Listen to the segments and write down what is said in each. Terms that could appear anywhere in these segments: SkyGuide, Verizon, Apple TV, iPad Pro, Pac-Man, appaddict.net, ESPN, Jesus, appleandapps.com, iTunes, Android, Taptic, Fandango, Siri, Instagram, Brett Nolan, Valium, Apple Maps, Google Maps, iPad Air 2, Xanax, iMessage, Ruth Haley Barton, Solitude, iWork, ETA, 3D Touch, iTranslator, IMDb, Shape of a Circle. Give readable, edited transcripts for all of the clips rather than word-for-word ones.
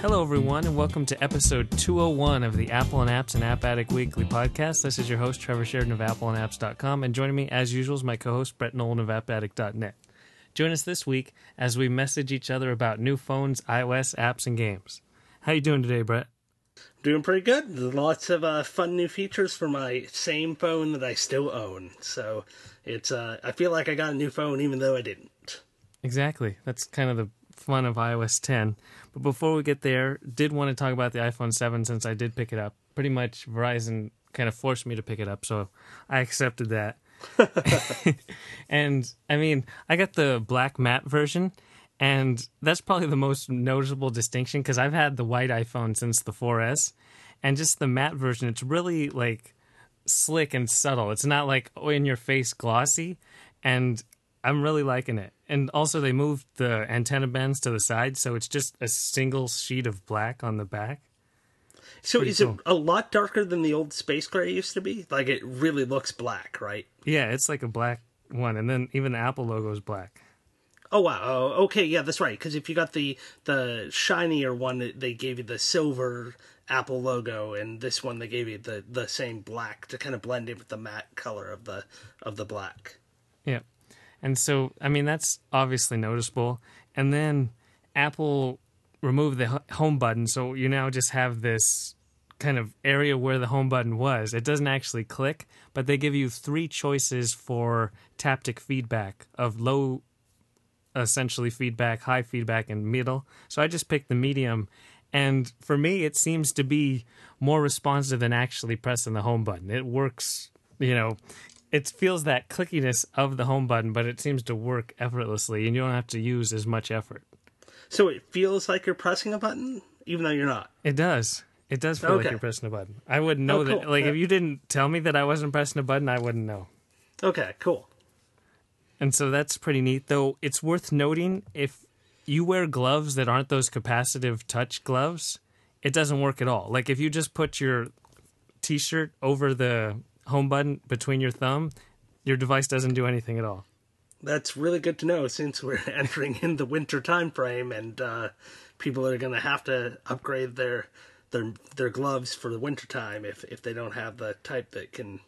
Hello, everyone, and welcome to episode 201 of the Apple and Apps and App Addict Weekly podcast. This is your host, Trevor Sheridan of appleandapps.com, and joining me, as usual, is my co-host, Brett Nolan of appaddict.net. Join us this week as we message each other about new phones, iOS, apps, and games. How you doing today, Brett? Doing pretty good. Lots of fun new features for my same phone that I still own. So it's I feel like I got a new phone even though I didn't. Exactly. That's kind of the fun of iOS 10. But before we get there, did want to talk about the iPhone 7 since I did pick it up. Pretty much Verizon kind of forced me to pick it up, so I accepted that. And I mean, I got the black matte version, and that's probably the most noticeable distinction because I've had the white iPhone since the 4S, and just the matte version, it's really like slick and subtle. It's not like in your face glossy, and I'm really liking it. And also they moved the antenna bands to the side, so it's just a single sheet of black on the back. So is it a lot darker than the old Space gray used to be? Like, it really looks black, right? Yeah, it's like a black one. And then even the Apple logo is black. Oh, wow. Oh, okay, yeah, that's right. Because if you got the shinier one, they gave you the silver Apple logo. And this one, they gave you the same black to kind of blend in with the matte color of the black. Yeah. And so, I mean, that's obviously noticeable. And then Apple remove the home button, so you now just have this kind of area where the home button was. It doesn't actually click, but they give you three choices for taptic feedback of low, essentially, feedback, high feedback, and middle. So I just picked the medium, and for me, it seems to be more responsive than actually pressing the home button. It works, you know, it feels that clickiness of the home button, but it seems to work effortlessly, and you don't have to use as much effort. So it feels like you're pressing a button, even though you're not. It does. It does feel like you're pressing a button. I wouldn't know that. Cool. Like, yeah. If you didn't tell me that I wasn't pressing a button, I wouldn't know. Okay, cool. And so that's pretty neat, though. It's worth noting, if you wear gloves that aren't those capacitive touch gloves, it doesn't work at all. Like, if you just put your T-shirt over the home button between your thumb, your device doesn't do anything at all. That's really good to know since we're entering in the winter time frame, and people are going to have to upgrade their gloves for the winter time if they don't have the type that can.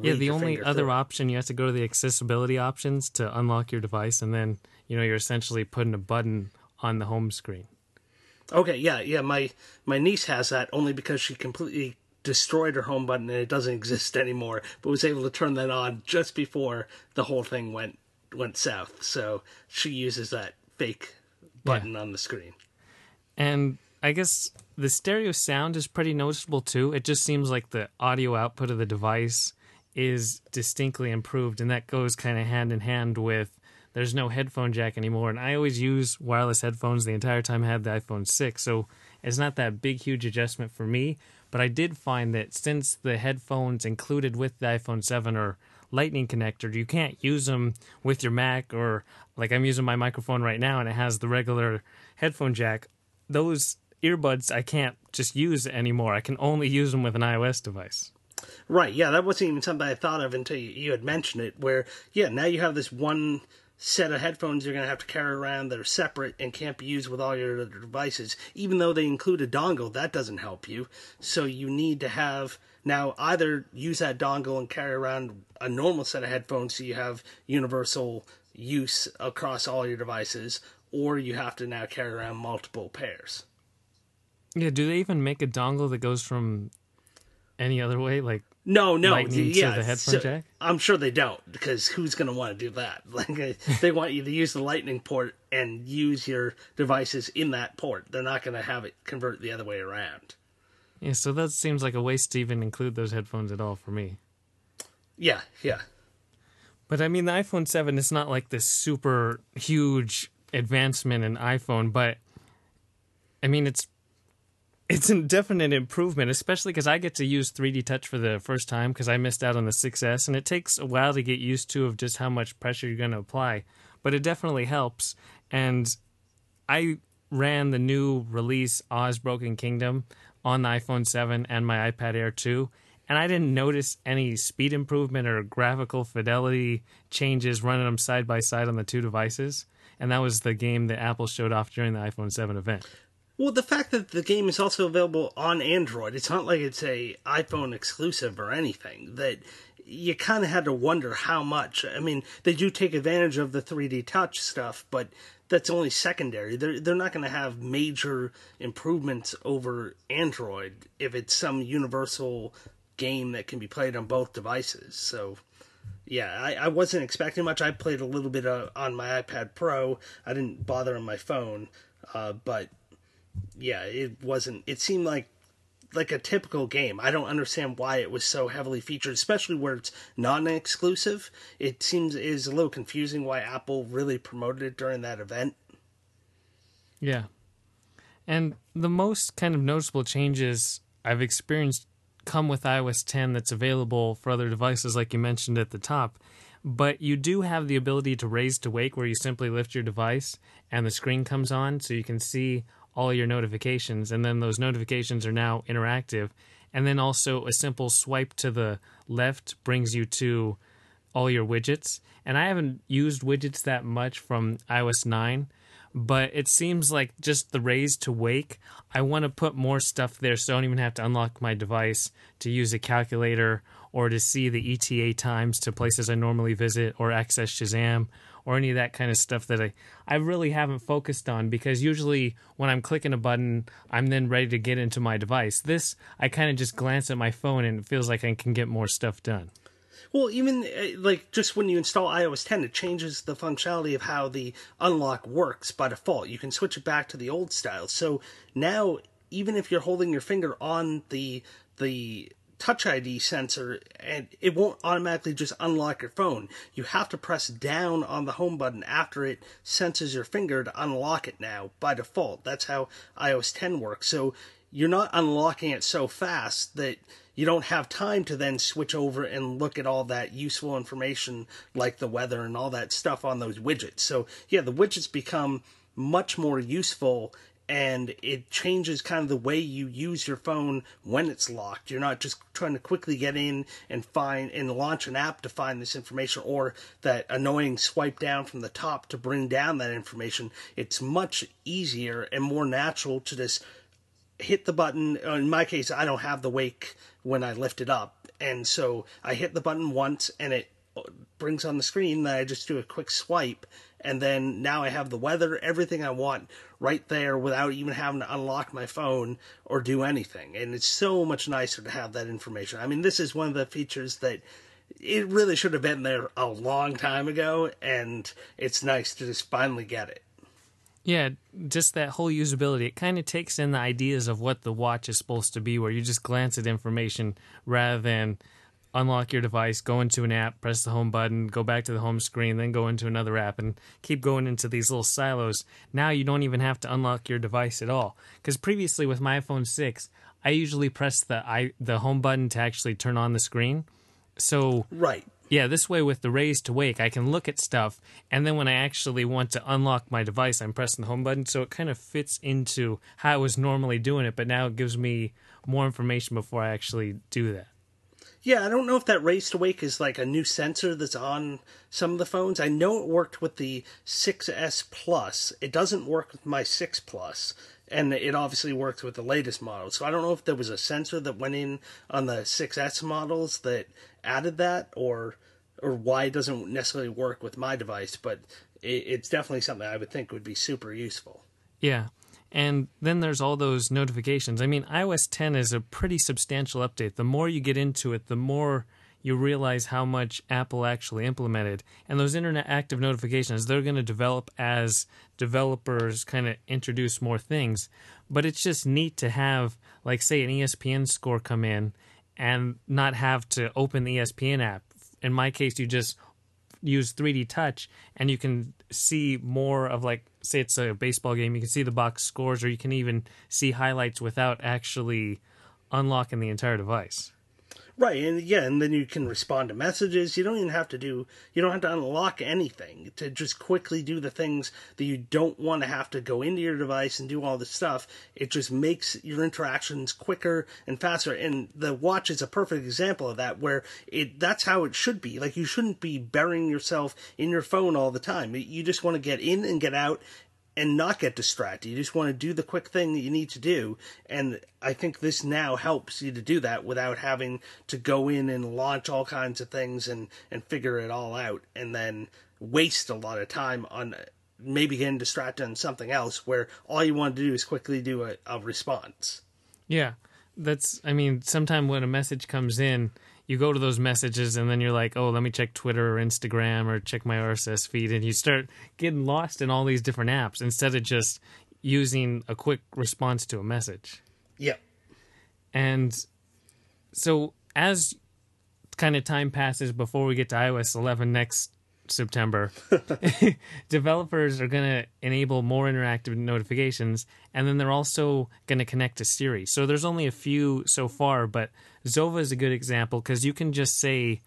Yeah, the only other option, you have to go to the accessibility options to unlock your device, and then you're essentially putting a button on the home screen. Okay, yeah. My niece has that only because she completely destroyed her home button and it doesn't exist anymore, but was able to turn that on just before the whole thing went south, so she uses that fake button on the screen. And I guess the stereo sound is pretty noticeable too. It just seems like the audio output of the device is distinctly improved, and that goes kind of hand in hand with there's no headphone jack anymore, and I always use wireless headphones the entire time I had the iPhone 6, so it's not that big, huge adjustment for me, but I did find that since the headphones included with the iPhone 7 are Lightning connector, you can't use them with your Mac, or like I'm using my microphone right now and it has the regular headphone jack. Those earbuds I can't just use anymore. I can only use them with an iOS device. Right, yeah, that wasn't even something I thought of until you had mentioned it, where, yeah, now you have this one set of headphones you're going to have to carry around that are separate and can't be used with all your other devices. Even though they include a dongle, that doesn't help you. So you need to have now either use that dongle and carry around a normal set of headphones so you have universal use across all your devices, or you have to now carry around multiple pairs. Yeah, do they even make a dongle that goes from any other way? Like, no, yeah, to the headphone jack? I'm sure they don't, because who's going to want to do that? Like, they want you to use the Lightning port and use your devices in that port. They're not going to have it convert the other way around. Yeah, so that seems like a waste to even include those headphones at all for me. Yeah. But I mean, the iPhone 7 is not like this super huge advancement in iPhone, but I mean, it's a definite improvement, especially because I get to use 3D Touch for the first time because I missed out on the 6S, and it takes a while to get used to of just how much pressure you're going to apply, but it definitely helps. And I ran the new release Oz Broken Kingdom on the iPhone 7 and my iPad Air 2, and I didn't notice any speed improvement or graphical fidelity changes running them side by side on the two devices. And that was the game that Apple showed off during the iPhone 7 event. Well, the fact that the game is also available on Android, it's not like it's a iPhone exclusive or anything, that you kind of had to wonder how much. I mean, they do take advantage of the 3D Touch stuff, but that's only secondary. They're not going to have major improvements over Android if it's some universal game that can be played on both devices. So, yeah, I wasn't expecting much. I played a little bit on my iPad Pro. I didn't bother on my phone, but... yeah, it wasn't. It seemed like a typical game. I don't understand why it was so heavily featured, especially where it's not an exclusive. It seems is a little confusing why Apple really promoted it during that event. Yeah, and the most kind of noticeable changes I've experienced come with iOS 10 that's available for other devices, like you mentioned at the top. But you do have the ability to raise to wake, where you simply lift your device and the screen comes on, so you can see all your notifications, and then those notifications are now interactive. And then also a simple swipe to the left brings you to all your widgets. And I haven't used widgets that much from iOS 9, but it seems like just the raise to wake, I want to put more stuff there so I don't even have to unlock my device to use a calculator or to see the ETA times to places I normally visit or access Shazam or any of that kind of stuff that I really haven't focused on, because usually when I'm clicking a button, I'm then ready to get into my device. This, I kind of just glance at my phone and it feels like I can get more stuff done. Well, even like just when you install iOS 10, it changes the functionality of how the unlock works by default. You can switch it back to the old style. So now, even if you're holding your finger on the Touch ID sensor, and it won't automatically just unlock your phone. You have to press down on the home button after it senses your finger to unlock it now by default. That's how iOS 10 works. So you're not unlocking it so fast that you don't have time to then switch over and look at all that useful information like the weather and all that stuff on those widgets. So yeah, the widgets become much more useful, and it changes kind of the way you use your phone when it's locked. You're not just trying to quickly get in and find and launch an app to find this information, or that annoying swipe down from the top to bring down that information. It's much easier and more natural to just hit the button. In my case, I don't have the wake when I lift it up, and so I hit the button once and it brings on the screen, then I just do a quick swipe, and then now I have the weather, everything I want right there without even having to unlock my phone or do anything. And it's so much nicer to have that information. I mean, this is one of the features that it really should have been there a long time ago, and it's nice to just finally get it. Yeah, just that whole usability. It kind of takes in the ideas of what the watch is supposed to be, where you just glance at information rather than unlock your device, go into an app, press the home button, go back to the home screen, then go into another app, and keep going into these little silos. Now you don't even have to unlock your device at all. Because previously with my iPhone 6, I usually press the home button to actually turn on the screen. So right. Yeah, this way with the raise to wake, I can look at stuff, and then when I actually want to unlock my device, I'm pressing the home button. So it kind of fits into how I was normally doing it, but now it gives me more information before I actually do that. Yeah, I don't know if that raise to wake is like a new sensor that's on some of the phones. I know it worked with the 6S Plus. It doesn't work with my 6 Plus, and it obviously works with the latest model. So I don't know if there was a sensor that went in on the 6S models that added that, or why it doesn't necessarily work with my device, but it's definitely something I would think would be super useful. Yeah. And then there's all those notifications. I mean, iOS 10 is a pretty substantial update. The more you get into it, the more you realize how much Apple actually implemented. And those interactive notifications, they're going to develop as developers kind of introduce more things. But it's just neat to have, like, say, an ESPN score come in and not have to open the ESPN app. In my case, you just use 3D Touch, and you can see more of, like, say it's a baseball game, you can see the box scores, or you can even see highlights without actually unlocking the entire device. Right, and yeah, and then you can respond to messages. You don't have to unlock anything to just quickly do the things that you don't want to have to go into your device and do all this stuff. It just makes your interactions quicker and faster. And the watch is a perfect example of that, where that's how it should be. Like, you shouldn't be burying yourself in your phone all the time. You just want to get in and get out and not get distracted. You just want to do the quick thing that you need to do. And I think this now helps you to do that without having to go in and launch all kinds of things and figure it all out, and then waste a lot of time on maybe getting distracted on something else where all you want to do is quickly do a response. Yeah, sometimes when a message comes in, you go to those messages and then you're like, oh, let me check Twitter or Instagram or check my RSS feed. And you start getting lost in all these different apps instead of just using a quick response to a message. Yeah. And so as kind of time passes before we get to iOS 11 next September, developers are going to enable more interactive notifications, and then they're also going to connect to Siri. So there's only a few so far, but Zova is a good example, because you can just say,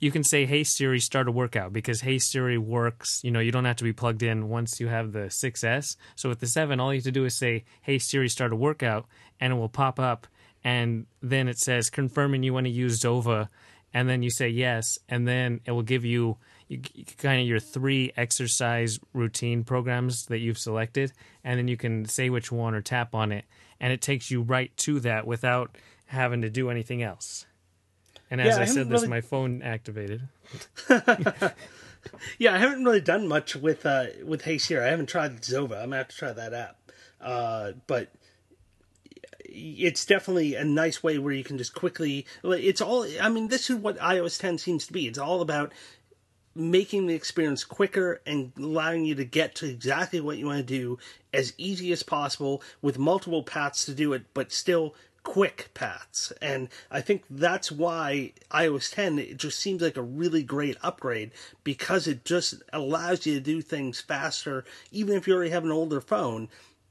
hey Siri, start a workout, because hey Siri works. You don't have to be plugged in once you have the 6S. So with the 7, all you have to do is say, hey Siri, start a workout, and it will pop up, and then it says confirming you want to use Zova. And then you say yes, and then it will give you kind of your 3 exercise routine programs that you've selected, and then you can say which one or tap on it, and it takes you right to that without having to do anything else. And as I said, this my phone activated. Yeah, I haven't really done much with Hey Siri. I haven't tried Zova. I'm going to have to try that app. But it's definitely a nice way where you can just quickly, this is what iOS 10 seems to be. It's all about making the experience quicker and allowing you to get to exactly what you want to do as easy as possible, with multiple paths to do it, but still quick paths. And I think that's why iOS 10, it just seems like a really great upgrade, because it just allows you to do things faster. Even if you already have an older phone,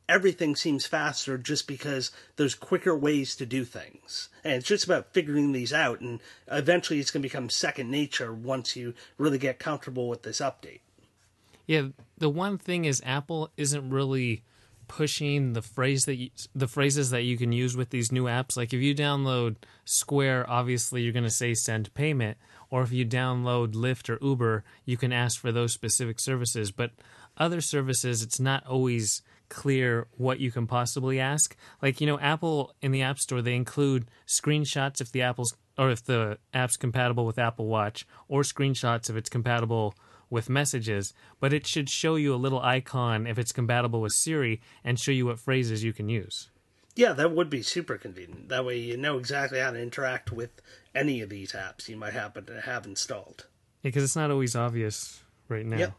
everything seems faster just because there's quicker ways to do things. And it's just about figuring these out, and eventually it's going to become second nature once you really get comfortable with this update. Yeah, the one thing is Apple isn't really pushing the phrases that you can use with these new apps. Like, if you download Square, obviously you're going to say send payment, or if you download Lyft or Uber, you can ask for those specific services. But other services, it's not always clear what you can possibly ask. Like, Apple, in the App Store, they include screenshots if the app's compatible with Apple Watch, or screenshots if it's compatible with messages, but it should show you a little icon if it's compatible with Siri and show you what phrases you can use. Yeah, that would be super convenient. That way you know exactly how to interact with any of these apps you might happen to have installed. Yeah, because it's not always obvious right now. Yep.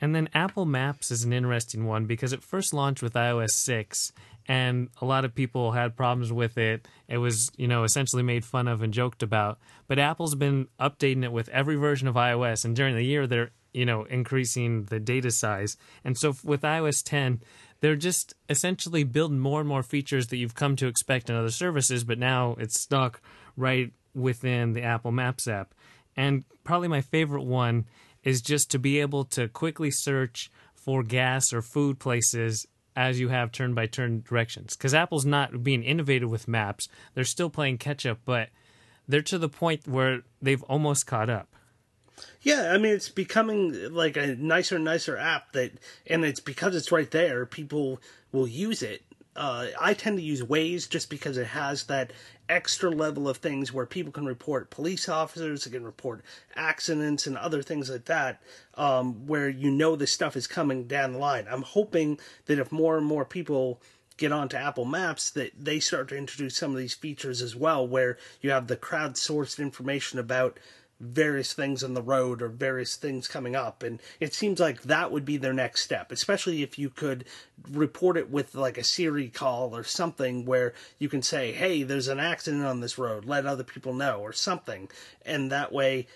And then Apple Maps is an interesting one, because it first launched with iOS 6, and a lot of people had problems with it. It was, essentially made fun of and joked about. But Apple's been updating it with every version of iOS, and during the year they're, increasing the data size. And so with iOS 10, they're just essentially building more and more features that you've come to expect in other services, but now it's stuck right within the Apple Maps app. And probably my favorite one is just to be able to quickly search for gas or food places as you have turn-by-turn directions. Because Apple's not being innovative with maps. They're still playing catch-up, but they're to the point where they've almost caught up. Yeah, it's becoming like a nicer and nicer app, and it's because it's right there, people will use it. I tend to use Waze just because it has that extra level of things where people can report police officers, they can report accidents and other things like that, where this stuff is coming down the line. I'm hoping that if more and more people get onto Apple Maps, that they start to introduce some of these features as well, where you have the crowdsourced information about various things on the road or various things coming up. And it seems like that would be their next step, especially if you could report it with like a Siri call or something, where you can say, hey, there's an accident on this road, let other people know, or something. And that way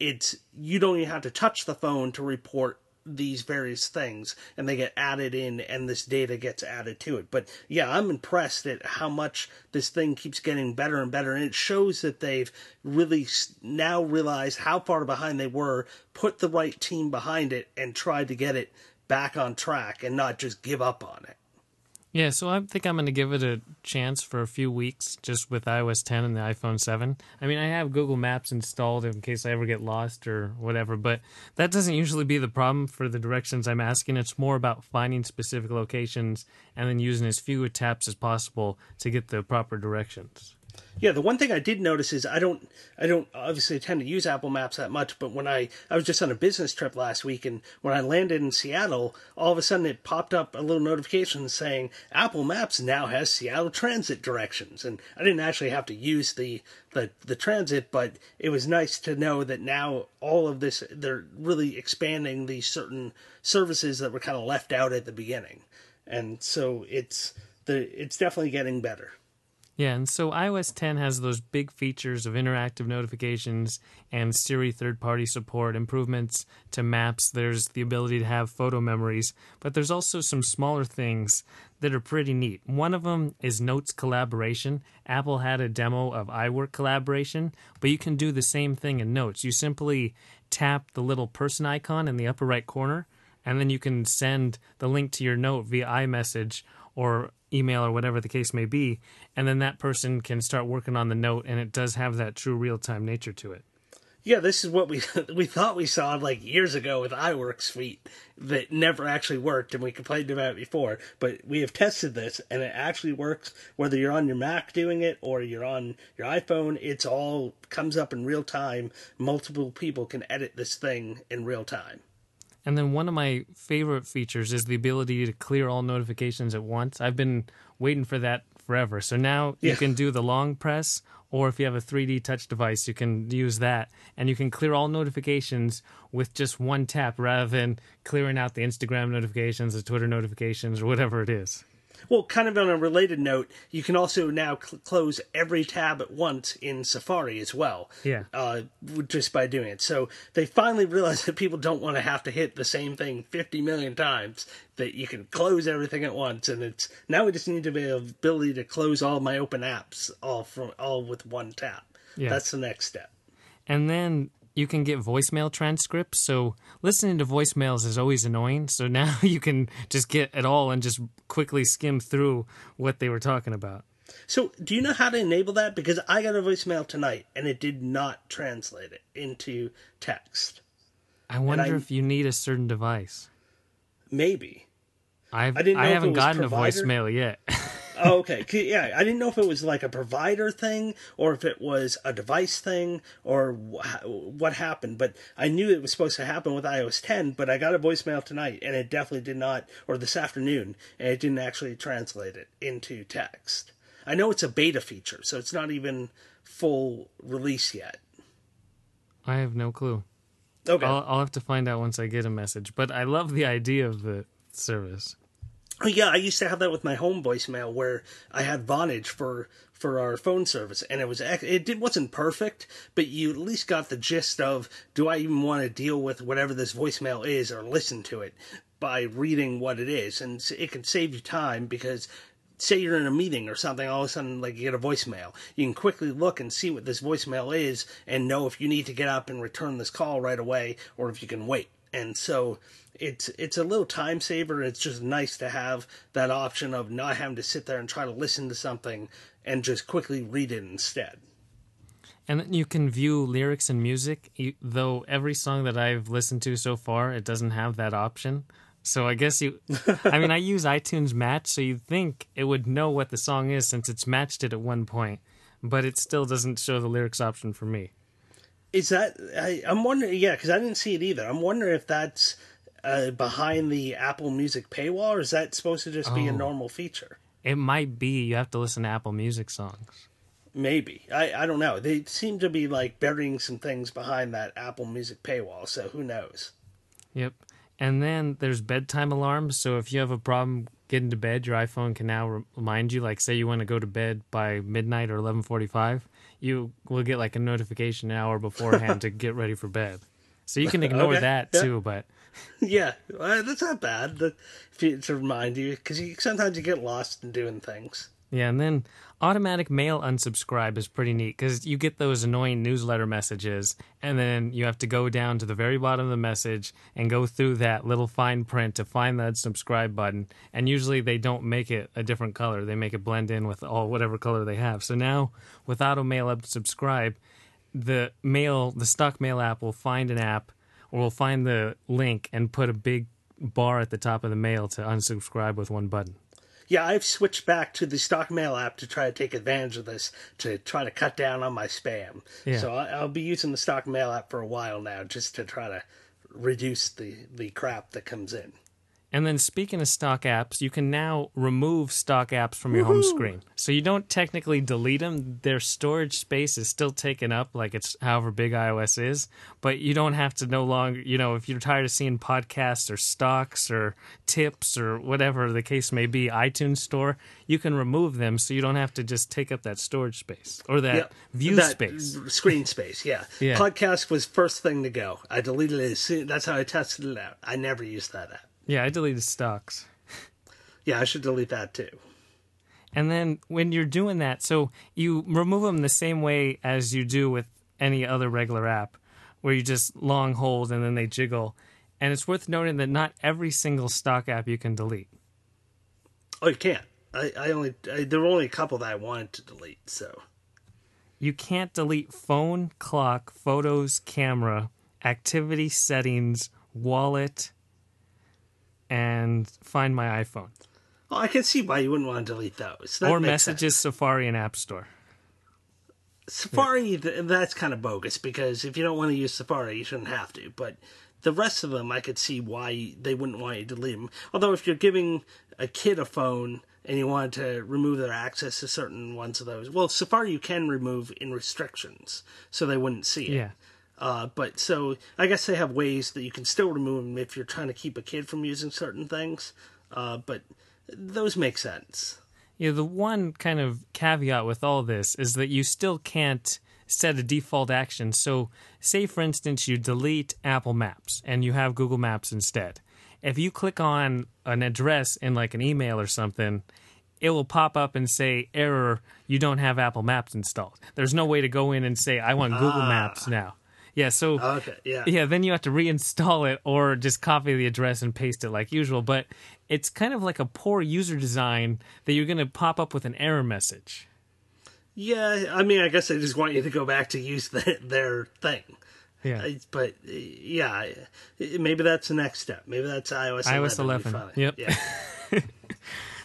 you don't even have to touch the phone to report these various things, and they get added in, and this data gets added to it. But yeah, I'm impressed at how much this thing keeps getting better and better, and it shows that they've really now realized how far behind they were, put the right team behind it, and tried to get it back on track and not just give up on it. Yeah, so I think I'm going to give it a chance for a few weeks just with iOS 10 and the iPhone 7. I mean, I have Google Maps installed in case I ever get lost or whatever, but that doesn't usually be the problem for the directions I'm asking. It's more about finding specific locations and then using as few taps as possible to get the proper directions. Yeah, the one thing I did notice is I don't obviously tend to use Apple Maps that much, but when I was just on a business trip last week, and when I landed in Seattle, all of a sudden it popped up a little notification saying Apple Maps now has Seattle transit directions, and I didn't actually have to use the transit, but it was nice to know that now all of this, they're really expanding these certain services that were kind of left out at the beginning, and so it's definitely getting better. Yeah, and so iOS 10 has those big features of interactive notifications and Siri third-party support, improvements to maps. There's the ability to have photo memories, but there's also some smaller things that are pretty neat. One of them is notes collaboration. Apple had a demo of iWork collaboration, but you can do the same thing in Notes. You simply tap the little person icon in the upper right corner, and then you can send the link to your note via iMessage or email or whatever the case may be, and then that person can start working on the note, and it does have that true real-time nature to it. Yeah, this is what we thought we saw like years ago with iWork's suite that never actually worked, and we complained about it before, but we have tested this, and it actually works whether you're on your Mac doing it or you're on your iPhone. It's all comes up in real time. Multiple people can edit this thing in real time. And then one of my favorite features is the ability to clear all notifications at once. I've been waiting for that forever. So now you can do the long press, or if you have a 3D Touch device, you can use that. And you can clear all notifications with just one tap rather than clearing out the Instagram notifications, the Twitter notifications, or whatever it is. Well, kind of on a related note, you can also now close every tab at once in Safari as well. Yeah. Just by doing it. So they finally realized that people don't want to have to hit the same thing 50 million times, that you can close everything at once. And it's now we just need to be the ability to close all my open apps all with one tap. Yeah. That's the next step. And then you can get voicemail transcripts, so listening to voicemails is always annoying, so now you can just get it all and just quickly skim through what they were talking about. So do you know how to enable that? Because I got a voicemail tonight, and it did not translate it into text. I wonder if you need a certain device. Maybe. I haven't gotten a voicemail yet. Oh, okay. Yeah, I didn't know if it was like a provider thing or if it was a device thing or what happened, but I knew it was supposed to happen with iOS 10, but I got a voicemail tonight, and it definitely did not, or this afternoon, and it didn't actually translate it into text. I know it's a beta feature, so it's not even full release yet. I have no clue. Okay. I'll have to find out once I get a message, but I love the idea of the service. Yeah, I used to have that with my home voicemail where I had Vonage for our phone service, and it wasn't perfect, but you at least got the gist of, do I even want to deal with whatever this voicemail is or listen to it by reading what it is? And it can save you time because, say you're in a meeting or something, all of a sudden like you get a voicemail. You can quickly look and see what this voicemail is and know if you need to get up and return this call right away or if you can wait. And so it's a little time saver, and it's just nice to have that option of not having to sit there and try to listen to something and just quickly read it instead. And then you can view lyrics and music, though every song that I've listened to so far, it doesn't have that option. So I guess I use iTunes Match, so you'd think it would know what the song is since it's matched it at one point, but it still doesn't show the lyrics option for me. Is that, I'm wondering, yeah, because I didn't see it either. I'm wondering if that's behind the Apple Music paywall, or is that supposed to just be a normal feature? It might be. You have to listen to Apple Music songs. Maybe. I don't know. They seem to be, like, burying some things behind that Apple Music paywall, so who knows? Yep. And then there's bedtime alarms, so if you have a problem getting to bed, your iPhone can now remind you, like, say you want to go to bed by midnight or 11:45. You will get like a notification an hour beforehand to get ready for bed. So you can ignore that too, but Yeah, that's not bad to remind you, because sometimes you get lost in doing things. Yeah, and then automatic mail unsubscribe is pretty neat, because you get those annoying newsletter messages, and then you have to go down to the very bottom of the message and go through that little fine print to find that subscribe button, and usually they don't make it a different color. They make it blend in with whatever color they have. So now, with auto mail unsubscribe, the stock mail app will find an app, or will find the link and put a big bar at the top of the mail to unsubscribe with one button. Yeah, I've switched back to the stock mail app to try to take advantage of this, to try to cut down on my spam. Yeah. So I'll be using the stock mail app for a while now, just to try to reduce the crap that comes in. And then speaking of stock apps, you can now remove stock apps from your home screen. So you don't technically delete them. Their storage space is still taken up, like it's however big iOS is. But you don't have to no longer, if you're tired of seeing podcasts or stocks or tips or whatever the case may be, iTunes Store, you can remove them so you don't have to just take up that storage space or that space. Screen space, yeah. Podcast was first thing to go. I deleted it as soon. That's how I tested it out. I never used that app. Yeah, I deleted stocks. Yeah, I should delete that too. And then when you're doing that, so you remove them the same way as you do with any other regular app, where you just long hold and then they jiggle. And it's worth noting that not every single stock app you can delete. Oh, you can't. There were only a couple that I wanted to delete, so. You can't delete phone, clock, photos, camera, activity settings, wallet, and Find My iPhone. Oh, I can see why you wouldn't want to delete those. That or Messages, sense. Safari, and App Store. Safari, that's kind of bogus, because if you don't want to use Safari, you shouldn't have to. But the rest of them, I could see why they wouldn't want you to delete them. Although if you're giving a kid a phone and you want to remove their access to certain ones of those, well, Safari you can remove in restrictions, so they wouldn't see it. Yeah. But so I guess they have ways that you can still remove them if you're trying to keep a kid from using certain things. But those make sense. Yeah, the one kind of caveat with all this is that you still can't set a default action. So say, for instance, you delete Apple Maps and you have Google Maps instead. If you click on an address in like an email or something, it will pop up and say, error, you don't have Apple Maps installed. There's no way to go in and say, I want Google Maps now. Yeah, so okay, yeah, then you have to reinstall it or just copy the address and paste it like usual. But it's kind of like a poor user design that you're going to pop up with an error message. Yeah, I mean, I guess they just want you to go back to use their thing. Yeah. But, yeah, maybe that's the next step. Maybe that's iOS 11. iOS 11, yep. Yeah.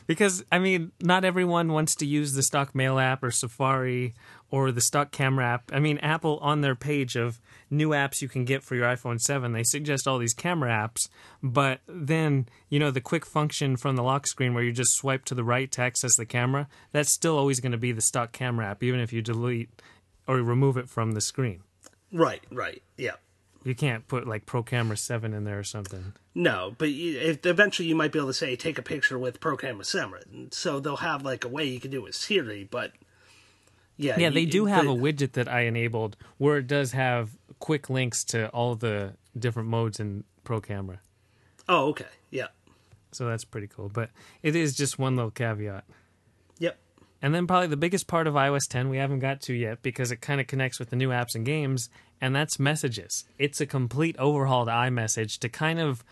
Because, I mean, not everyone wants to use the stock mail app or Safari or the stock camera app. I mean, Apple, on their page of new apps you can get for your iPhone 7, they suggest all these camera apps. But then, the quick function from the lock screen where you just swipe to the right to access the camera, that's still always going to be the stock camera app, even if you delete or remove it from the screen. Right, yeah. You can't put, like, Pro Camera 7 in there or something. No, but eventually you might be able to say, take a picture with Pro Camera 7. So they'll have, like, a way you can do it with Siri, but, yeah. Yeah, they do have a widget that I enabled where it does have quick links to all the different modes in Pro Camera. Oh, okay, yeah. So that's pretty cool, but it is just one little caveat. Yep. And then probably the biggest part of iOS 10 we haven't got to yet, because it kind of connects with the new apps and games, and that's messages. It's a complete overhaul to iMessage to kind of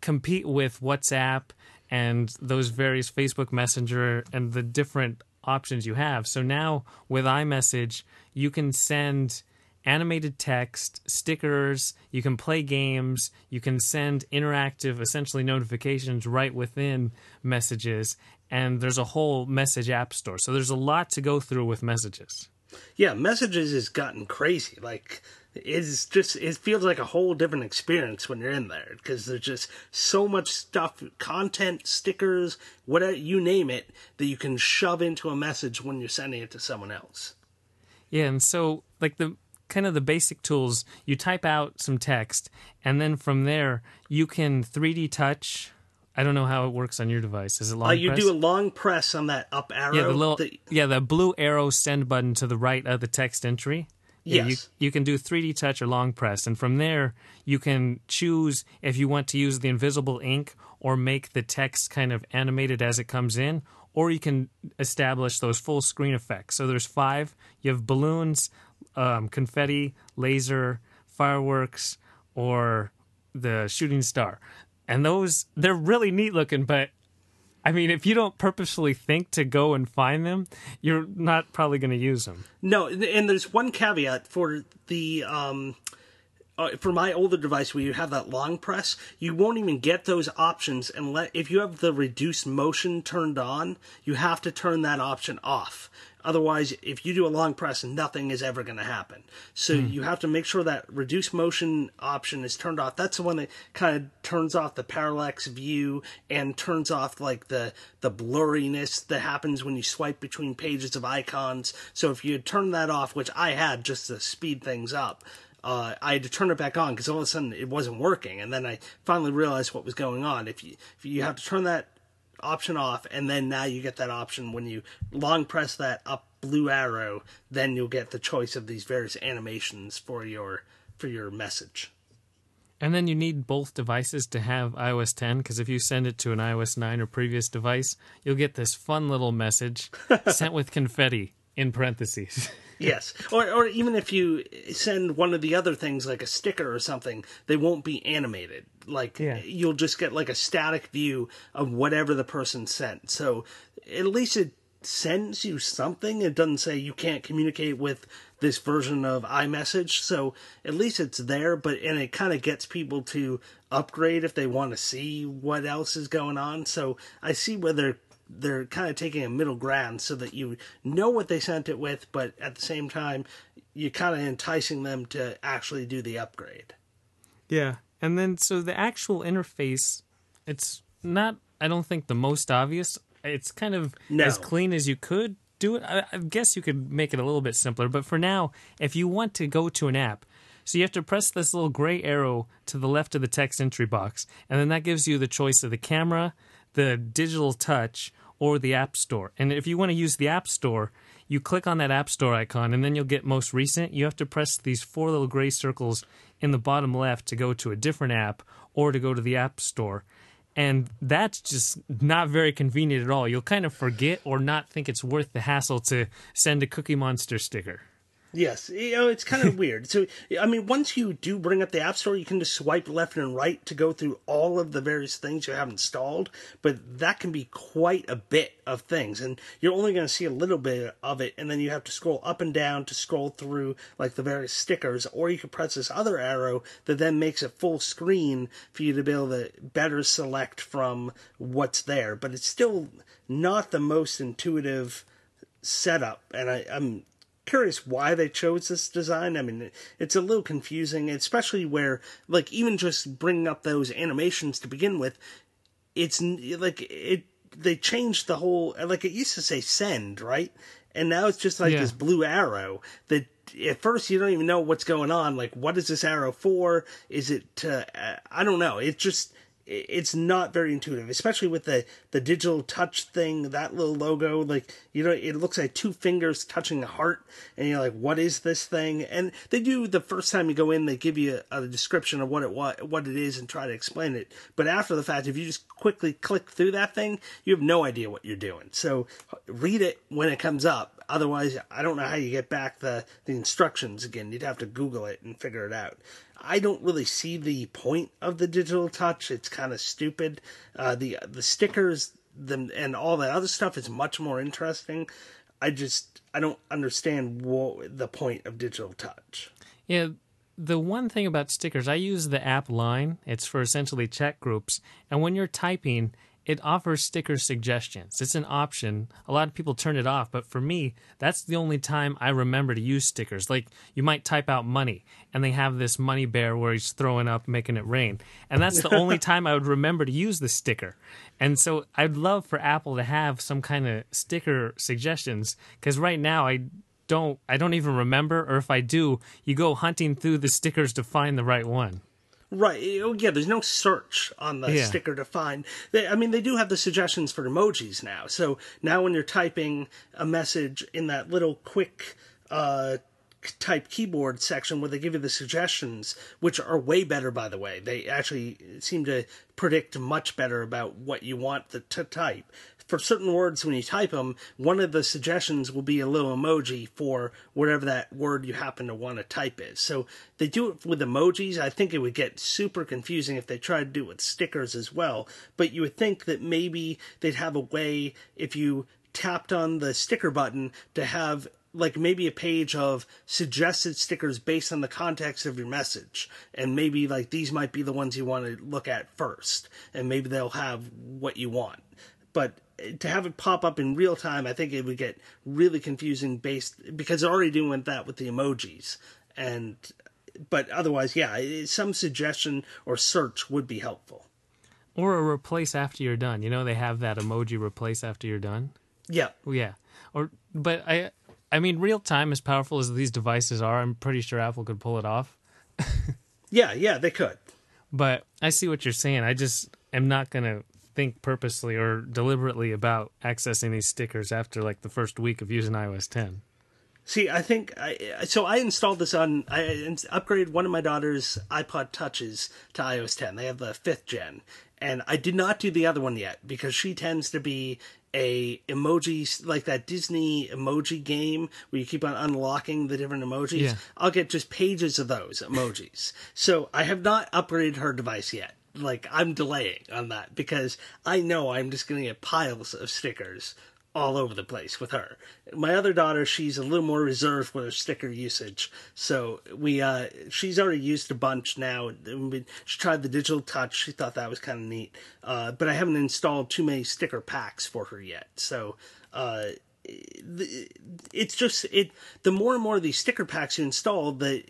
compete with WhatsApp and those various Facebook Messenger and the different options you have. So now with iMessage, you can send animated text, stickers, you can play games, you can send interactive, essentially notifications right within messages, and there's a whole message app store. So there's a lot to go through with messages. Yeah, messages has gotten crazy. Like, it feels like a whole different experience when you're in there, because there's just so much stuff, content, stickers, whatever, you name it, that you can shove into a message when you're sending it to someone else. Yeah, and so, like, the kind of the basic tools, you type out some text, and then from there, you can 3D touch. I don't know how it works on your device. Is it long press? You do a long press on that up arrow. Yeah, the blue arrow send button to the right of the text entry. Yes. You can do 3D Touch or long press, and from there you can choose if you want to use the invisible ink or make the text kind of animated as it comes in, or you can establish those full screen effects. So there's 5. You have balloons, confetti, laser, fireworks, or the shooting star. And those, they're really neat looking, but I mean, if you don't purposefully think to go and find them, you're not probably going to use them. No, and there's one caveat for the for my older device where you have that long press, you won't even get those options unless if you have the reduced motion turned on. You have to turn that option off. Otherwise, if you do a long press, nothing is ever going to happen. So you have to make sure that reduce motion option is turned off. That's the one that kind of turns off the parallax view and turns off like the blurriness that happens when you swipe between pages of icons. So if you had turned that off, which I had just to speed things up, I had to turn it back on because all of a sudden it wasn't working. And then I finally realized what was going on. If you have to turn that option off, and then now you get that option when you long press that up blue arrow, then you'll get the choice of these various animations for your message. And then you need both devices to have iOS 10, because if you send it to an iOS 9 or previous device, you'll get this fun little message sent with confetti in parentheses. Yes, or even if you send one of the other things, like a sticker or something, they won't be animated. Like, yeah. You'll just get like a static view of whatever the person sent. So at least it sends you something. It doesn't say you can't communicate with this version of iMessage. So at least it's there, and it kind of gets people to upgrade if they want to see what else is going on. So I see where they're kind of taking a middle ground so that you know what they sent it with, but at the same time, you're kind of enticing them to actually do the upgrade. Yeah. And then, so the actual interface, it's not, I don't think, the most obvious. It's kind of as clean as you could do it. I guess you could make it a little bit simpler, but for now, if you want to go to an app, so you have to press this little gray arrow to the left of the text entry box, and then that gives you the choice of the camera, the digital touch, or the App Store. And if you want to use the App Store, you click on that App Store icon, and then you'll get most recent. You have to press these 4 little gray circles in the bottom left to go to a different app or to go to the App Store. And that's just not very convenient at all. You'll kind of forget or not think it's worth the hassle to send a Cookie Monster sticker. Yes, it's kind of weird. So, I mean, once you do bring up the App Store, you can just swipe left and right to go through all of the various things you have installed, but that can be quite a bit of things, and you're only going to see a little bit of it, and then you have to scroll up and down to scroll through, like, the various stickers, or you can press this other arrow that then makes it full screen for you to be able to better select from what's there, but it's still not the most intuitive setup, and I'm curious why they chose this design. I mean, it's a little confusing, especially where, like, even just bringing up those animations to begin with, it's like they changed the whole, like, it used to say send, right? And now it's just like this blue arrow that at first you don't even know what's going on. Like, what is this arrow for? Is it to, I don't know. It's not very intuitive, especially with the digital touch thing, that little logo. Like, you know, it looks like 2 fingers touching a heart, and you're like, what is this thing? And they do, the first time you go in, they give you a description of what it is and try to explain it. But after the fact, if you just quickly click through that thing, you have no idea what you're doing. So read it when it comes up. Otherwise, I don't know how you get back the instructions again. You'd have to Google it and figure it out. I don't really see the point of the digital touch. It's kind of stupid. The stickers and all that other stuff is much more interesting. I don't understand the point of digital touch. Yeah, the one thing about stickers, I use the app Line. It's for essentially chat groups. And when you're typing, it offers sticker suggestions. It's an option. A lot of people turn it off, but for me, that's the only time I remember to use stickers. Like, you might type out money, and they have this money bear where he's throwing up, making it rain. And that's the only time I would remember to use the sticker. And so I'd love for Apple to have some kind of sticker suggestions, because right now I don't even remember, or if I do, you go hunting through the stickers to find the right one. Right. Oh, yeah, there's no search on the sticker to find. They do have the suggestions for emojis now. So now when you're typing a message in that little quick type keyboard section where they give you the suggestions, which are way better, by the way. They actually seem to predict much better about what you want to type. For certain words, when you type them, one of the suggestions will be a little emoji for whatever that word you happen to want to type is. So they do it with emojis. I think it would get super confusing if they tried to do it with stickers as well. But you would think that maybe they'd have a way, if you tapped on the sticker button, to have like maybe a page of suggested stickers based on the context of your message. And maybe like these might be the ones you want to look at first. And maybe they'll have what you want. But to have it pop up in real time, I think it would get really confusing because they're already doing that with the emojis. But otherwise, yeah, some suggestion or search would be helpful. Or a replace after you're done. You know, they have that emoji replace after you're done. Yeah. Yeah. But I mean, real time, as powerful as these devices are, I'm pretty sure Apple could pull it off. yeah, they could. But I see what you're saying. I just am not going to think purposely or deliberately about accessing these stickers after like the first week of using iOS 10. See, I think I installed this on, I upgraded one of my daughter's iPod Touches to iOS 10. They have the 5th gen. And I did not do the other one yet because she tends to be a emoji, like that Disney emoji game where you keep on unlocking the different emojis. Yeah. I'll get just pages of those emojis. So I have not upgraded her device yet. Like, I'm delaying on that because I know I'm just going to get piles of stickers all over the place with her. My other daughter, she's a little more reserved with her sticker usage. So she's already used a bunch now. She tried the digital touch. She thought that was kind of neat. But I haven't installed too many sticker packs for her yet. So the more and more of these sticker packs you install, the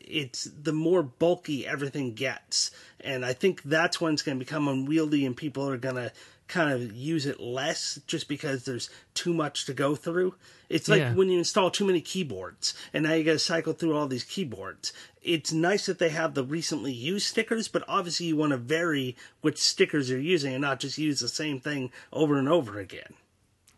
more bulky everything gets. And I think that's when it's going to become unwieldy and people are going to kind of use it less just because there's too much to go through. It's like when you install too many keyboards and now you got to cycle through all these keyboards. It's nice that they have the recently used stickers, but obviously you want to vary which stickers you're using and not just use the same thing over and over again.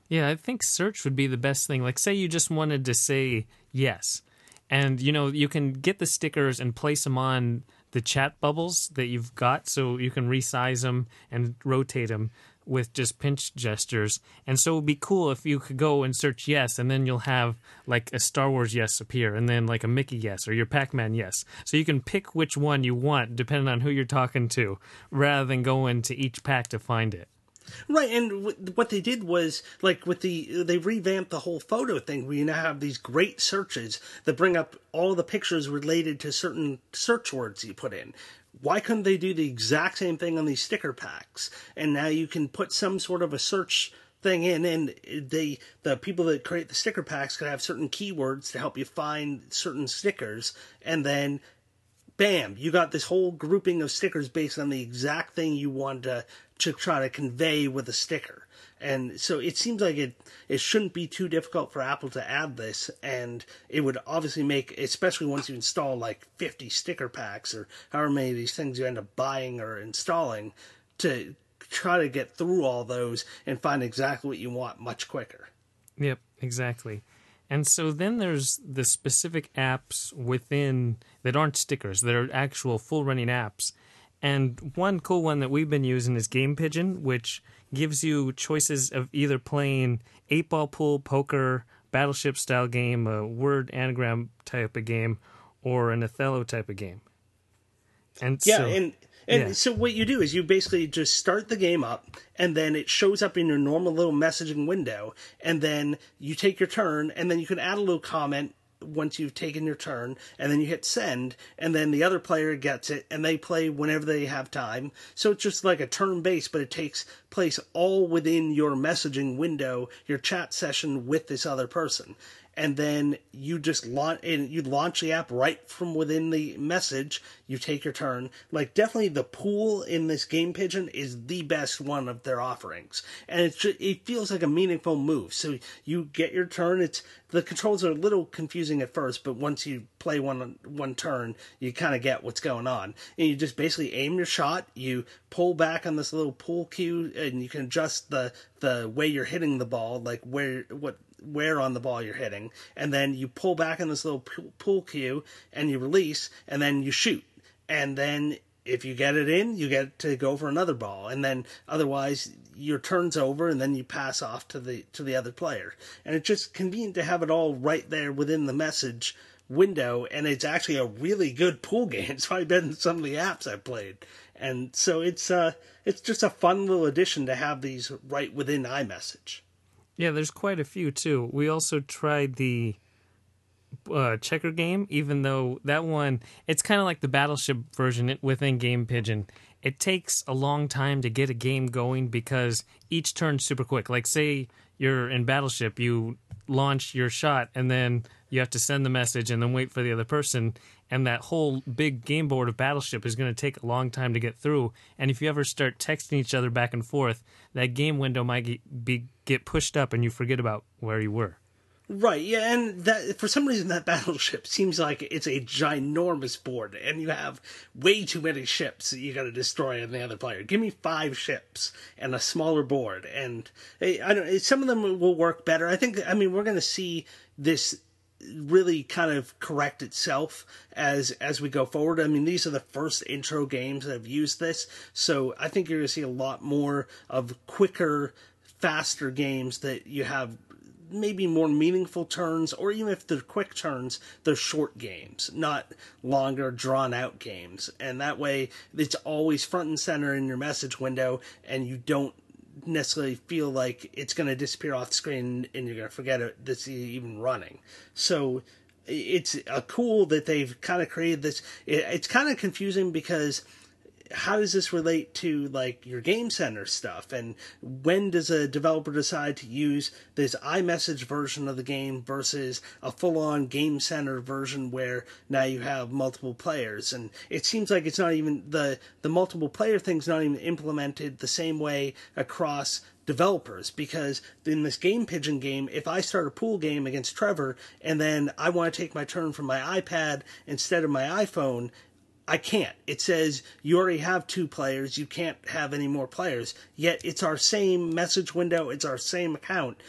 Yeah, I think search would be the best thing. Like, say you just wanted to say yes. And, you know, you can get the stickers and place them on the chat bubbles that you've got so you can resize them and rotate them with just pinch gestures. And so it would be cool if you could go and search yes, and then you'll have, like, a Star Wars yes appear, and then, like, a Mickey yes or your Pac-Man yes. So you can pick which one you want depending on who you're talking to rather than going to each pack to find it. Right, and what they did was, like, they revamped the whole photo thing where you now have these great searches that bring up all the pictures related to certain search words you put in. Why couldn't they do the exact same thing on these sticker packs? And now you can put some sort of a search thing in, and the people that create the sticker packs could have certain keywords to help you find certain stickers, and then bam, you got this whole grouping of stickers based on the exact thing you wanted to try to convey with a sticker. And so it seems like it shouldn't be too difficult for Apple to add this, and it would obviously make, especially once you install like 50 sticker packs or however many of these things you end up buying or installing, to try to get through all those and find exactly what you want much quicker. Yep, exactly. And so then there's the specific apps within that aren't stickers, that are actual full-running apps. And one cool one that we've been using is Game Pigeon, which gives you choices of either playing 8-ball pool, poker, battleship-style game, a word anagram type of game, or an Othello type of game. So what you do is you basically just start the game up, and then it shows up in your normal little messaging window, and then you take your turn, and then you can add a little comment once you've taken your turn, and then you hit send, and then the other player gets it, and they play whenever they have time. So it's just like a turn-based, but it takes place all within your messaging window, your chat session with this other person. And then you just launch the app right from within the message. You take your turn. Like, definitely the pool in this Game Pigeon is the best one of their offerings. And it feels like a meaningful move. So you get your turn. The controls are a little confusing at first, but once you play one turn, you kind of get what's going on. And you just basically aim your shot. You pull back on this little pool cue, and you can adjust the way you're hitting the ball, like where what where on the ball you're hitting, and then you pull back in this little pull cue, and you release, and then you shoot. And then if you get it in, you get to go for another ball, and then otherwise your turn's over, and then you pass off to the other player. And it's just convenient to have it all right there within the message window, and it's actually a really good pool game. It's probably better than some of the apps I've played. And so it's just a fun little addition to have these right within iMessage. Yeah, there's quite a few, too. We also tried the checker game, even though that one, it's kind of like the Battleship version within Game Pigeon. It takes a long time to get a game going because each turn's super quick. Like, say you're in Battleship, you launch your shot, and then you have to send the message and then wait for the other person. And that whole big game board of Battleship is going to take a long time to get through. And if you ever start texting each other back and forth, that game window might get pushed up and you forget about where you were. Right, yeah, and that, for some reason that Battleship seems like it's a ginormous board, and you have way too many ships that you got to destroy on the other player. Give me 5 ships and a smaller board, and I don't. Some of them will work better. I think. I mean, we're going to see this really kind of correct itself as we go forward. I mean, these are the first intro games that have used this, so I think you're going to see a lot more of quicker, faster games that you have. Maybe more meaningful turns, or even if they're quick turns, they're short games, not longer, drawn-out games. And that way, it's always front and center in your message window, and you don't necessarily feel like it's going to disappear off the screen and you're going to forget it, that's even running. So it's cool that they've kind of created this. It's kind of confusing because how does this relate to, like, your Game Center stuff? And when does a developer decide to use this iMessage version of the game versus a full-on Game Center version where now you have multiple players? And it seems like it's not even the multiple player thing's not even implemented the same way across developers, because in this Game Pigeon game, if I start a pool game against Trevor and then I want to take my turn from my iPad instead of my iPhone, I can't. It says you already have 2 players. You can't have any more players. Yet it's our same message window. It's our same account.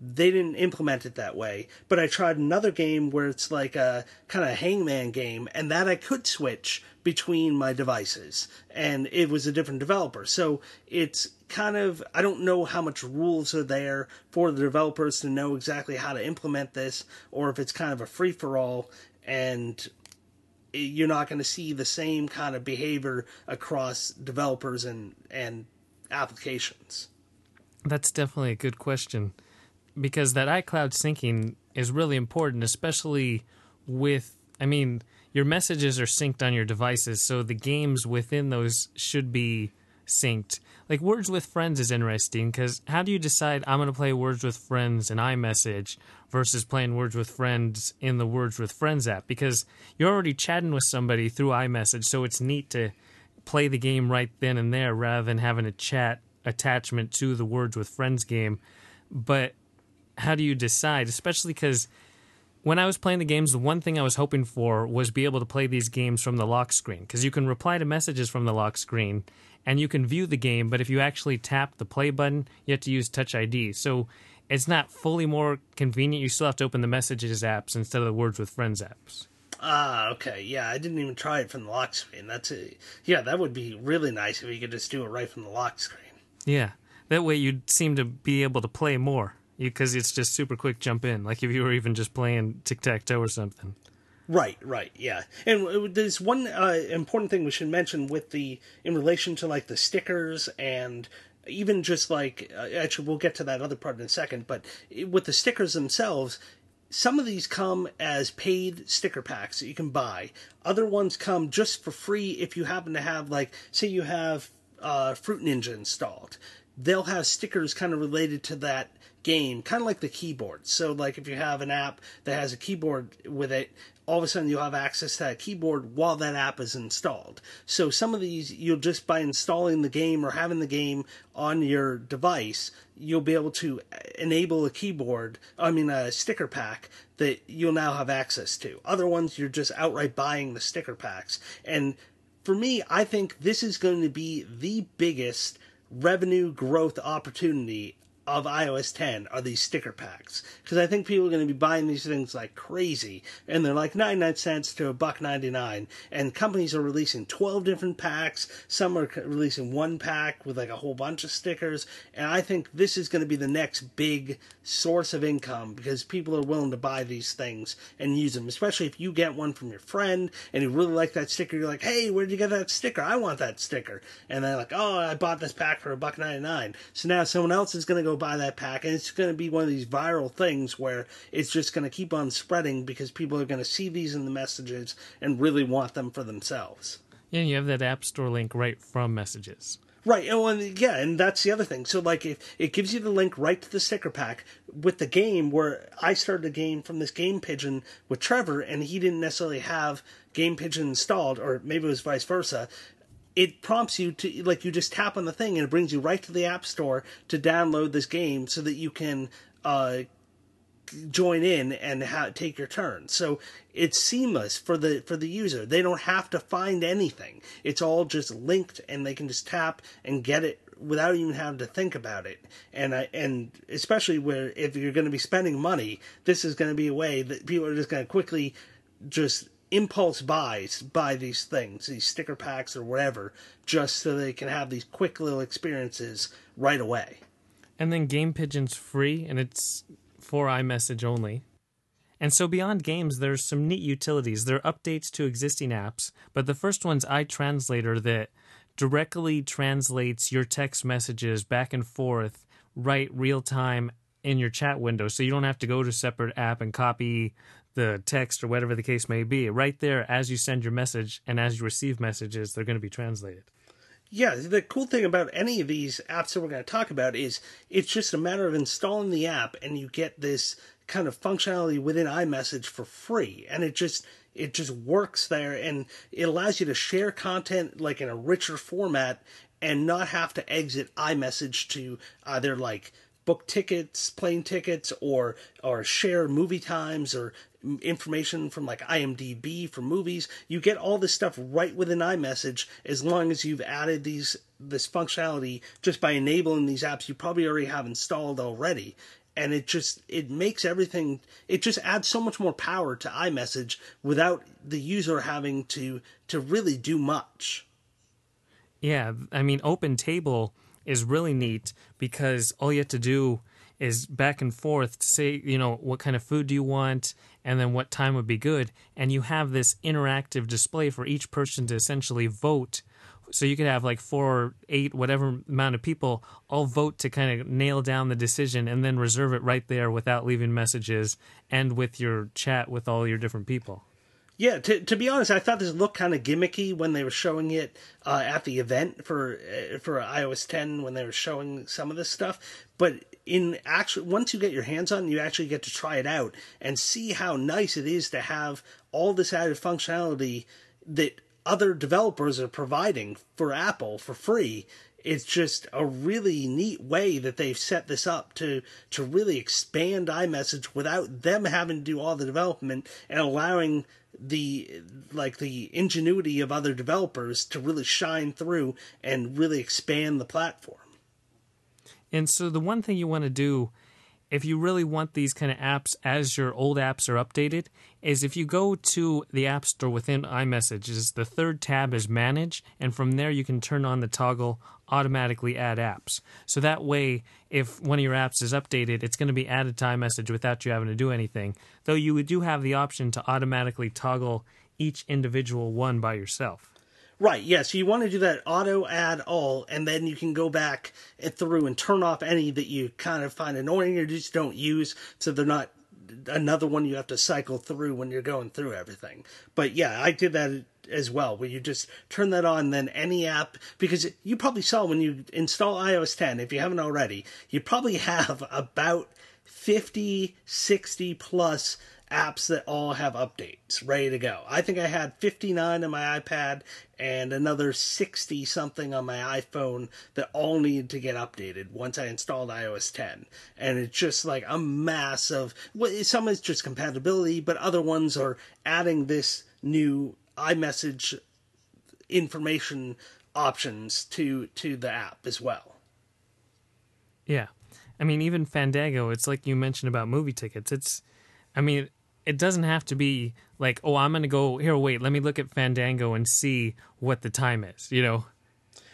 They didn't implement it that way. But I tried another game where it's like a kind of hangman game, and that I could switch between my devices. And it was a different developer. So it's kind of, I don't know how much rules are there for the developers to know exactly how to implement this, or if it's kind of a free-for-all and you're not going to see the same kind of behavior across developers and applications. That's definitely a good question, because that iCloud syncing is really important, especially with, I mean, your messages are synced on your devices, so the games within those should be synced. Like, Words with Friends is interesting, because how do you decide I'm going to play Words with Friends in iMessage versus playing Words with Friends in the Words with Friends app? Because you're already chatting with somebody through iMessage, so it's neat to play the game right then and there rather than having a chat attachment to the Words with Friends game. But how do you decide? Especially because when I was playing the games, the one thing I was hoping for was be able to play these games from the lock screen, because you can reply to messages from the lock screen, and you can view the game, but if you actually tap the play button, you have to use Touch ID. So it's not fully more convenient. You still have to open the Messages apps instead of the Words with Friends apps. Ah, okay. Yeah, I didn't even try it from the lock screen. Yeah, that would be really nice if you could just do it right from the lock screen. Yeah, that way you'd seem to be able to play more, because it's just super quick jump in, like if you were even just playing tic-tac-toe or something. Right, yeah. And there's one important thing we should mention with in relation to, like, the stickers and even just, like, actually we'll get to that other part in a second, but with the stickers themselves, some of these come as paid sticker packs that you can buy. Other ones come just for free if you happen to have, like, say you have Fruit Ninja installed. They'll have stickers kind of related to that game, kind of like the keyboard. So, like, if you have an app that has a keyboard with it, all of a sudden you'll have access to that keyboard while that app is installed. So some of these, you'll just by installing the game or having the game on your device, you'll be able to enable a sticker pack that you'll now have access to. Other ones, you're just outright buying the sticker packs. And for me, I think this is going to be the biggest revenue growth opportunity of iOS 10 are these sticker packs, because I think people are going to be buying these things like crazy, and they're like 99 cents to $1.99, and companies are releasing 12 different packs. Some are releasing one pack with like a whole bunch of stickers, and I think this is going to be the next big source of income, because people are willing to buy these things and use them, especially if you get one from your friend and you really like that sticker. You're like, hey, where'd you get that sticker? I want that sticker. And they're like, oh, I bought this pack for $1.99. So now someone else is going to go buy that pack, and it's going to be one of these viral things where it's just going to keep on spreading, because people are going to see these in the messages and really want them for themselves. Yeah, and you have that App Store link right from Messages. Right, and that's the other thing. So, like, if it gives you the link right to the sticker pack with the game, where I started a game from this Game Pigeon with Trevor, and he didn't necessarily have Game Pigeon installed, or maybe it was vice versa. It prompts you to, like, you just tap on the thing, and it brings you right to the App Store to download this game so that you can join in and take your turn. So it's seamless for the user. They don't have to find anything. It's all just linked, and they can just tap and get it without even having to think about it. And especially where if you're going to be spending money, this is going to be a way that people are just going to quickly just impulse buys by these things, these sticker packs or whatever, just so they can have these quick little experiences right away. And then Game Pigeon's free, and it's for iMessage only. And so beyond games, there's some neat utilities. There are updates to existing apps, but the first one's iTranslator, that directly translates your text messages back and forth right real time in your chat window, so you don't have to go to a separate app and copy the text or whatever the case may be. Right there, as you send your message and as you receive messages, they're going to be translated. Yeah, the cool thing about any of these apps that we're going to talk about is it's just a matter of installing the app, and you get this kind of functionality within iMessage for free, and it just works there, and it allows you to share content like in a richer format and not have to exit iMessage to either like book tickets, plane tickets, or share movie times or information from like IMDb for movies. You get all this stuff right within iMessage, as long as you've added this functionality just by enabling these apps you probably already have installed already. And it makes everything, it just adds so much more power to iMessage without the user having to really do much. Yeah, I mean, OpenTable is really neat, because all you have to do is back and forth to say, you know, what kind of food do you want, and then what time would be good. And you have this interactive display for each person to essentially vote. So you could have like 4 or 8, whatever amount of people, all vote to kind of nail down the decision and then reserve it right there without leaving messages and with your chat with all your different people. Yeah, to be honest, I thought this looked kind of gimmicky when they were showing it at the event for iOS 10 when they were showing some of this stuff. But once you get your hands on it, you actually get to try it out and see how nice it is to have all this added functionality that other developers are providing for Apple for free. It's just a really neat way that they've set this up to really expand iMessage without them having to do all the development, and allowing the ingenuity of other developers to really shine through and really expand the platform. And so the one thing you want to do, if you really want these kind of apps as your old apps are updated, is if you go to the App Store within iMessage, the third tab is Manage, and from there you can turn on the toggle Automatically Add Apps. So that way, if one of your apps is updated, it's going to be added to iMessage without you having to do anything, though you do have the option to automatically toggle each individual one by yourself. Right, yeah, so you want to do that auto add all, and then you can go back through and turn off any that you kind of find annoying or just don't use, so they're not another one you have to cycle through when you're going through everything. But yeah, I did that as well, where you just turn that on, then any app, because you probably saw when you install iOS 10, if you haven't already, you probably have about 50, 60 plus apps that all have updates ready to go. I think I had 59 on my iPad and another 60 something on my iPhone that all needed to get updated once I installed iOS 10. And it's just like a mass of, well, some is just compatibility, but other ones are adding this new iMessage information options to the app as well. Yeah. I mean, even Fandango, it's like you mentioned about movie tickets. It's, I mean, it doesn't have to be like, oh, I'm going to go here. Wait, let me look at Fandango and see what the time is, you know?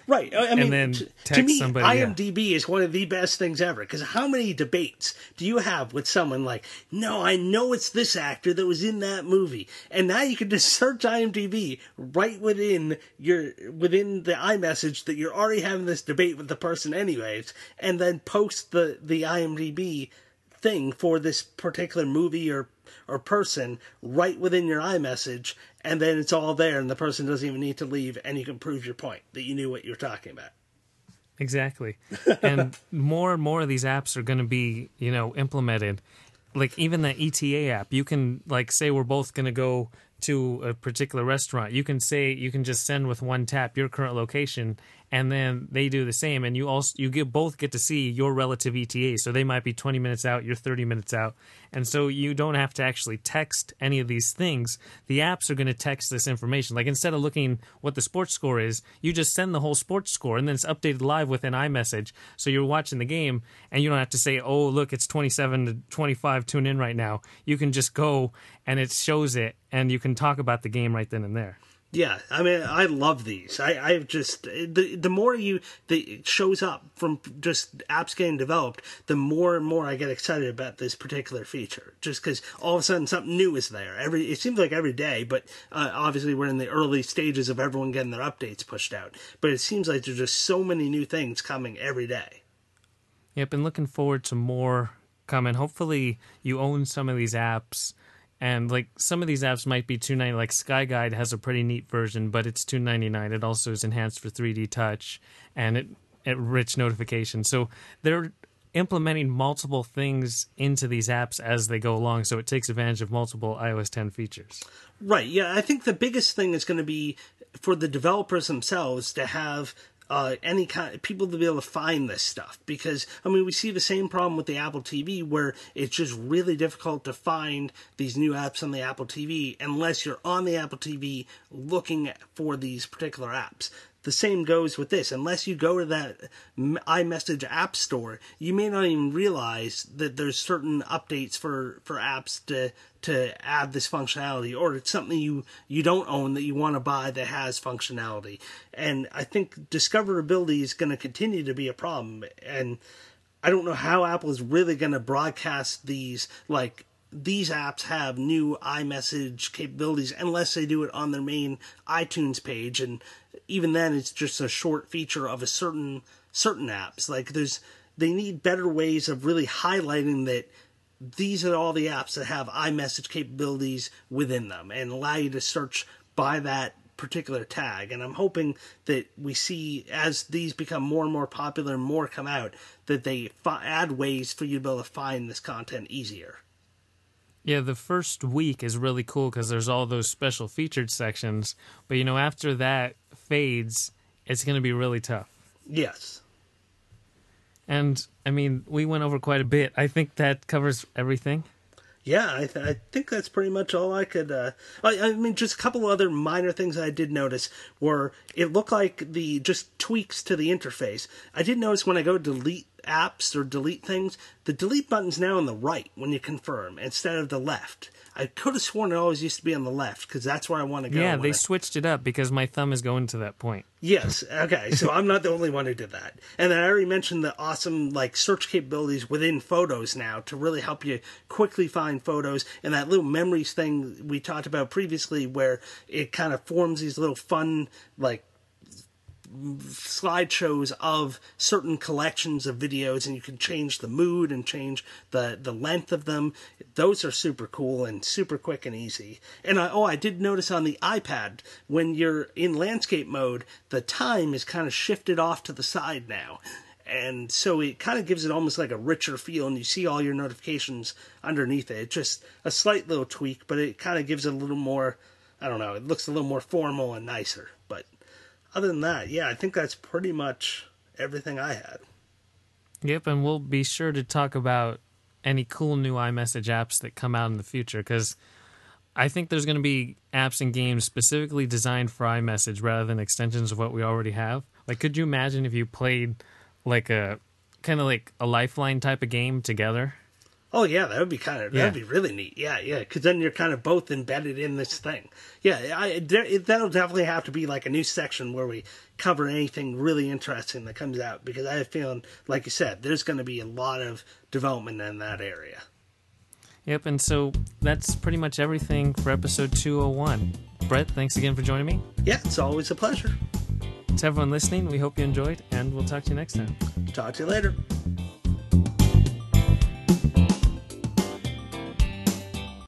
Right. I mean, and then to me, somebody, IMDb is one of the best things ever. Because how many debates do you have with someone like, no, I know it's this actor that was in that movie. And now you can just search IMDb right within the iMessage that you're already having this debate with the person anyways. And then post the IMDb thing for this particular movie or person right within your iMessage, and then it's all there, and the person doesn't even need to leave, and you can prove your point that you knew what you were talking about. Exactly. And more of these apps are going to be, you know, implemented. Like even the ETA app, you can like say we're both going to go to a particular restaurant. You can say, you can just send with one tap your current location, and then they do the same, and you both get to see your relative ETA. So they might be 20 minutes out, you're 30 minutes out, and so you don't have to actually text any of these things. The apps are going to text this information. Like instead of looking what the sports score is, you just send the whole sports score, and then it's updated live within iMessage. So you're watching the game, and you don't have to say, oh, look, it's 27-25, tune in right now. You can just go, and it shows it, and you can talk about the game right then and there. Yeah, I mean, I love these. I've just, the more it shows up from just apps getting developed, the more and more I get excited about this particular feature. Just because all of a sudden something new is there. It seems like every day, but obviously we're in the early stages of everyone getting their updates pushed out. But it seems like there's just so many new things coming every day. Yep, and looking forward to more coming. Hopefully you own some of these apps. And, like, some of these apps might be $2.99. Like, SkyGuide has a pretty neat version, but it's $2.99. It also is enhanced for 3D Touch and rich notifications. So they're implementing multiple things into these apps as they go along, so it takes advantage of multiple iOS 10 features. Right, yeah. I think the biggest thing is going to be for the developers themselves to have any kind of people to be able to find this stuff, because I mean we see the same problem with the Apple TV where it's just really difficult to find these new apps on the Apple TV unless you're on the Apple TV looking for these particular apps. The same goes with this. Unless you go to that iMessage app store, you may not even realize that there's certain updates for apps to add this functionality, or it's something you don't own that you want to buy that has functionality. And I think discoverability is going to continue to be a problem. And I don't know how Apple is really going to broadcast these, like, these apps have new iMessage capabilities unless they do it on their main iTunes page, and even then it's just a short feature of a certain apps. Like they need better ways of really highlighting that these are all the apps that have iMessage capabilities within them and allow you to search by that particular tag. And I'm hoping that we see, as these become more and more popular and more come out, that they add ways for you to be able to find this content easier. Yeah, the first week is really cool because there's all those special featured sections. But, you know, after that fades, it's going to be really tough. Yes. And, I mean, we went over quite a bit. I think that covers everything. Yeah, I think that's pretty much all I could... I mean, just a couple other minor things I did notice were it looked like just tweaks to the interface. I did notice when I go delete apps or delete things, the delete button's now on the right when you confirm instead of the left. I could have sworn it always used to be on the left because that's where I want to go. Yeah, they switched it up because my thumb is going to that point. Yes, okay, so I'm not the only one who did that. And then I already mentioned the awesome like search capabilities within photos now to really help you quickly find photos, and that little memories thing we talked about previously where it kind of forms these little fun like slideshows of certain collections of videos, and you can change the mood and change the length of them. Those are super cool and super quick and easy. And I did notice on the iPad, when you're in landscape mode, the time is kind of shifted off to the side now. And so it kind of gives it almost like a richer feel, and you see all your notifications underneath it. It's just a slight little tweak, but it kind of gives it a little more, I don't know, it looks a little more formal and nicer. But other than that, yeah, I think that's pretty much everything I had. Yep, and we'll be sure to talk about any cool new iMessage apps that come out in the future, because I think there's going to be apps and games specifically designed for iMessage rather than extensions of what we already have. Like, could you imagine if you played like a kind of like a Lifeline type of game together? Oh yeah, that would be kind of that would be really neat. Yeah, yeah, because then you're kind of both embedded in this thing. Yeah, that'll definitely have to be like a new section where we cover anything really interesting that comes out, because I have a feeling, like you said, there's going to be a lot of development in that area. Yep, and so that's pretty much everything for episode 201. Brett, thanks again for joining me. Yeah, it's always a pleasure. To everyone listening, we hope you enjoyed, and we'll talk to you next time. Talk to you later.